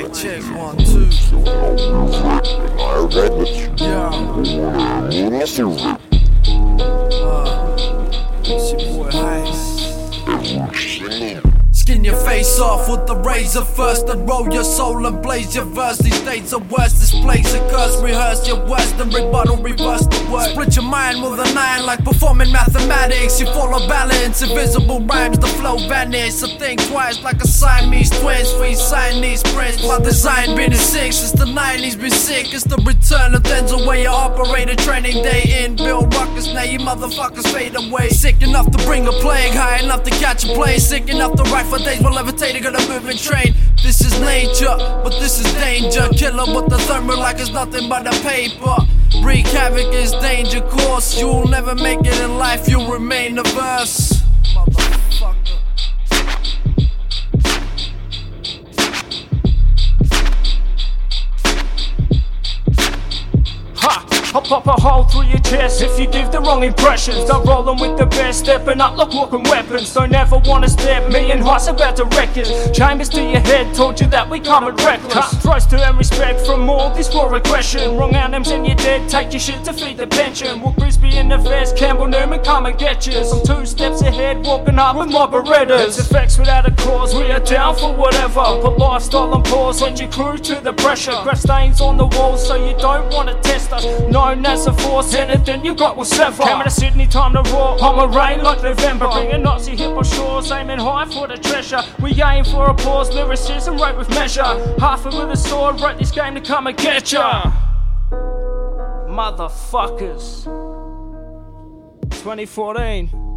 Mic check, 1, 2. It's your boy Heist. Skin your face off with the razor first, and roll your soul and blaze your verse. These days are worse, displays a curse. Rehearse your worst and rebuttal, reverse the word. Split your mind with a nine like performing mathematics. You fall off balance, invisible rhymes, the flow vanish. So think twice like a Siamese twins. We sign these prints. My design been a six, since the 90s been sick. It's the return of Denzel where you operate a training day in. Build ruckus, now you motherfuckers fade away. Sick enough to bring a plague, high enough to catch a play. Sick enough to write for days while levitating on a moving train. This is nature, but this is danger. Killer with the thermal like it's nothing but a paper. Wreak havoc is danger course. You'll never make it in life, you'll remain the verse. Motherfucker. I'll pop a hole through your chest if you give the wrong impressions. I'm rolling with the best, stepping up like walking weapons. Don't ever wanna step, me and Heist about to wreck it. Chambers to your head, told you that we coming reckless. Throws to and respect from all this raw aggression. Wrong items and you're dead, take your shit to feed the pension. Will Brisby in the vest, Campbell Newman come and get you. I'm 2 steps ahead, walking up with my Berettas. It's effects without a cause, we are down for whatever. Put lifestyle on pause, let you cruise to the pressure. Grab stains on the walls so you don't wanna test us. Known as a force, anything you got will sever. Coming to Sydney, time to roar. I'ma rain like November. Bringing Nazi hip on shores, aiming high for the treasure. We aim for applause, lyricism right with measure. Half it with a sword, wrote this game to come and get ya. Motherfuckers. 2014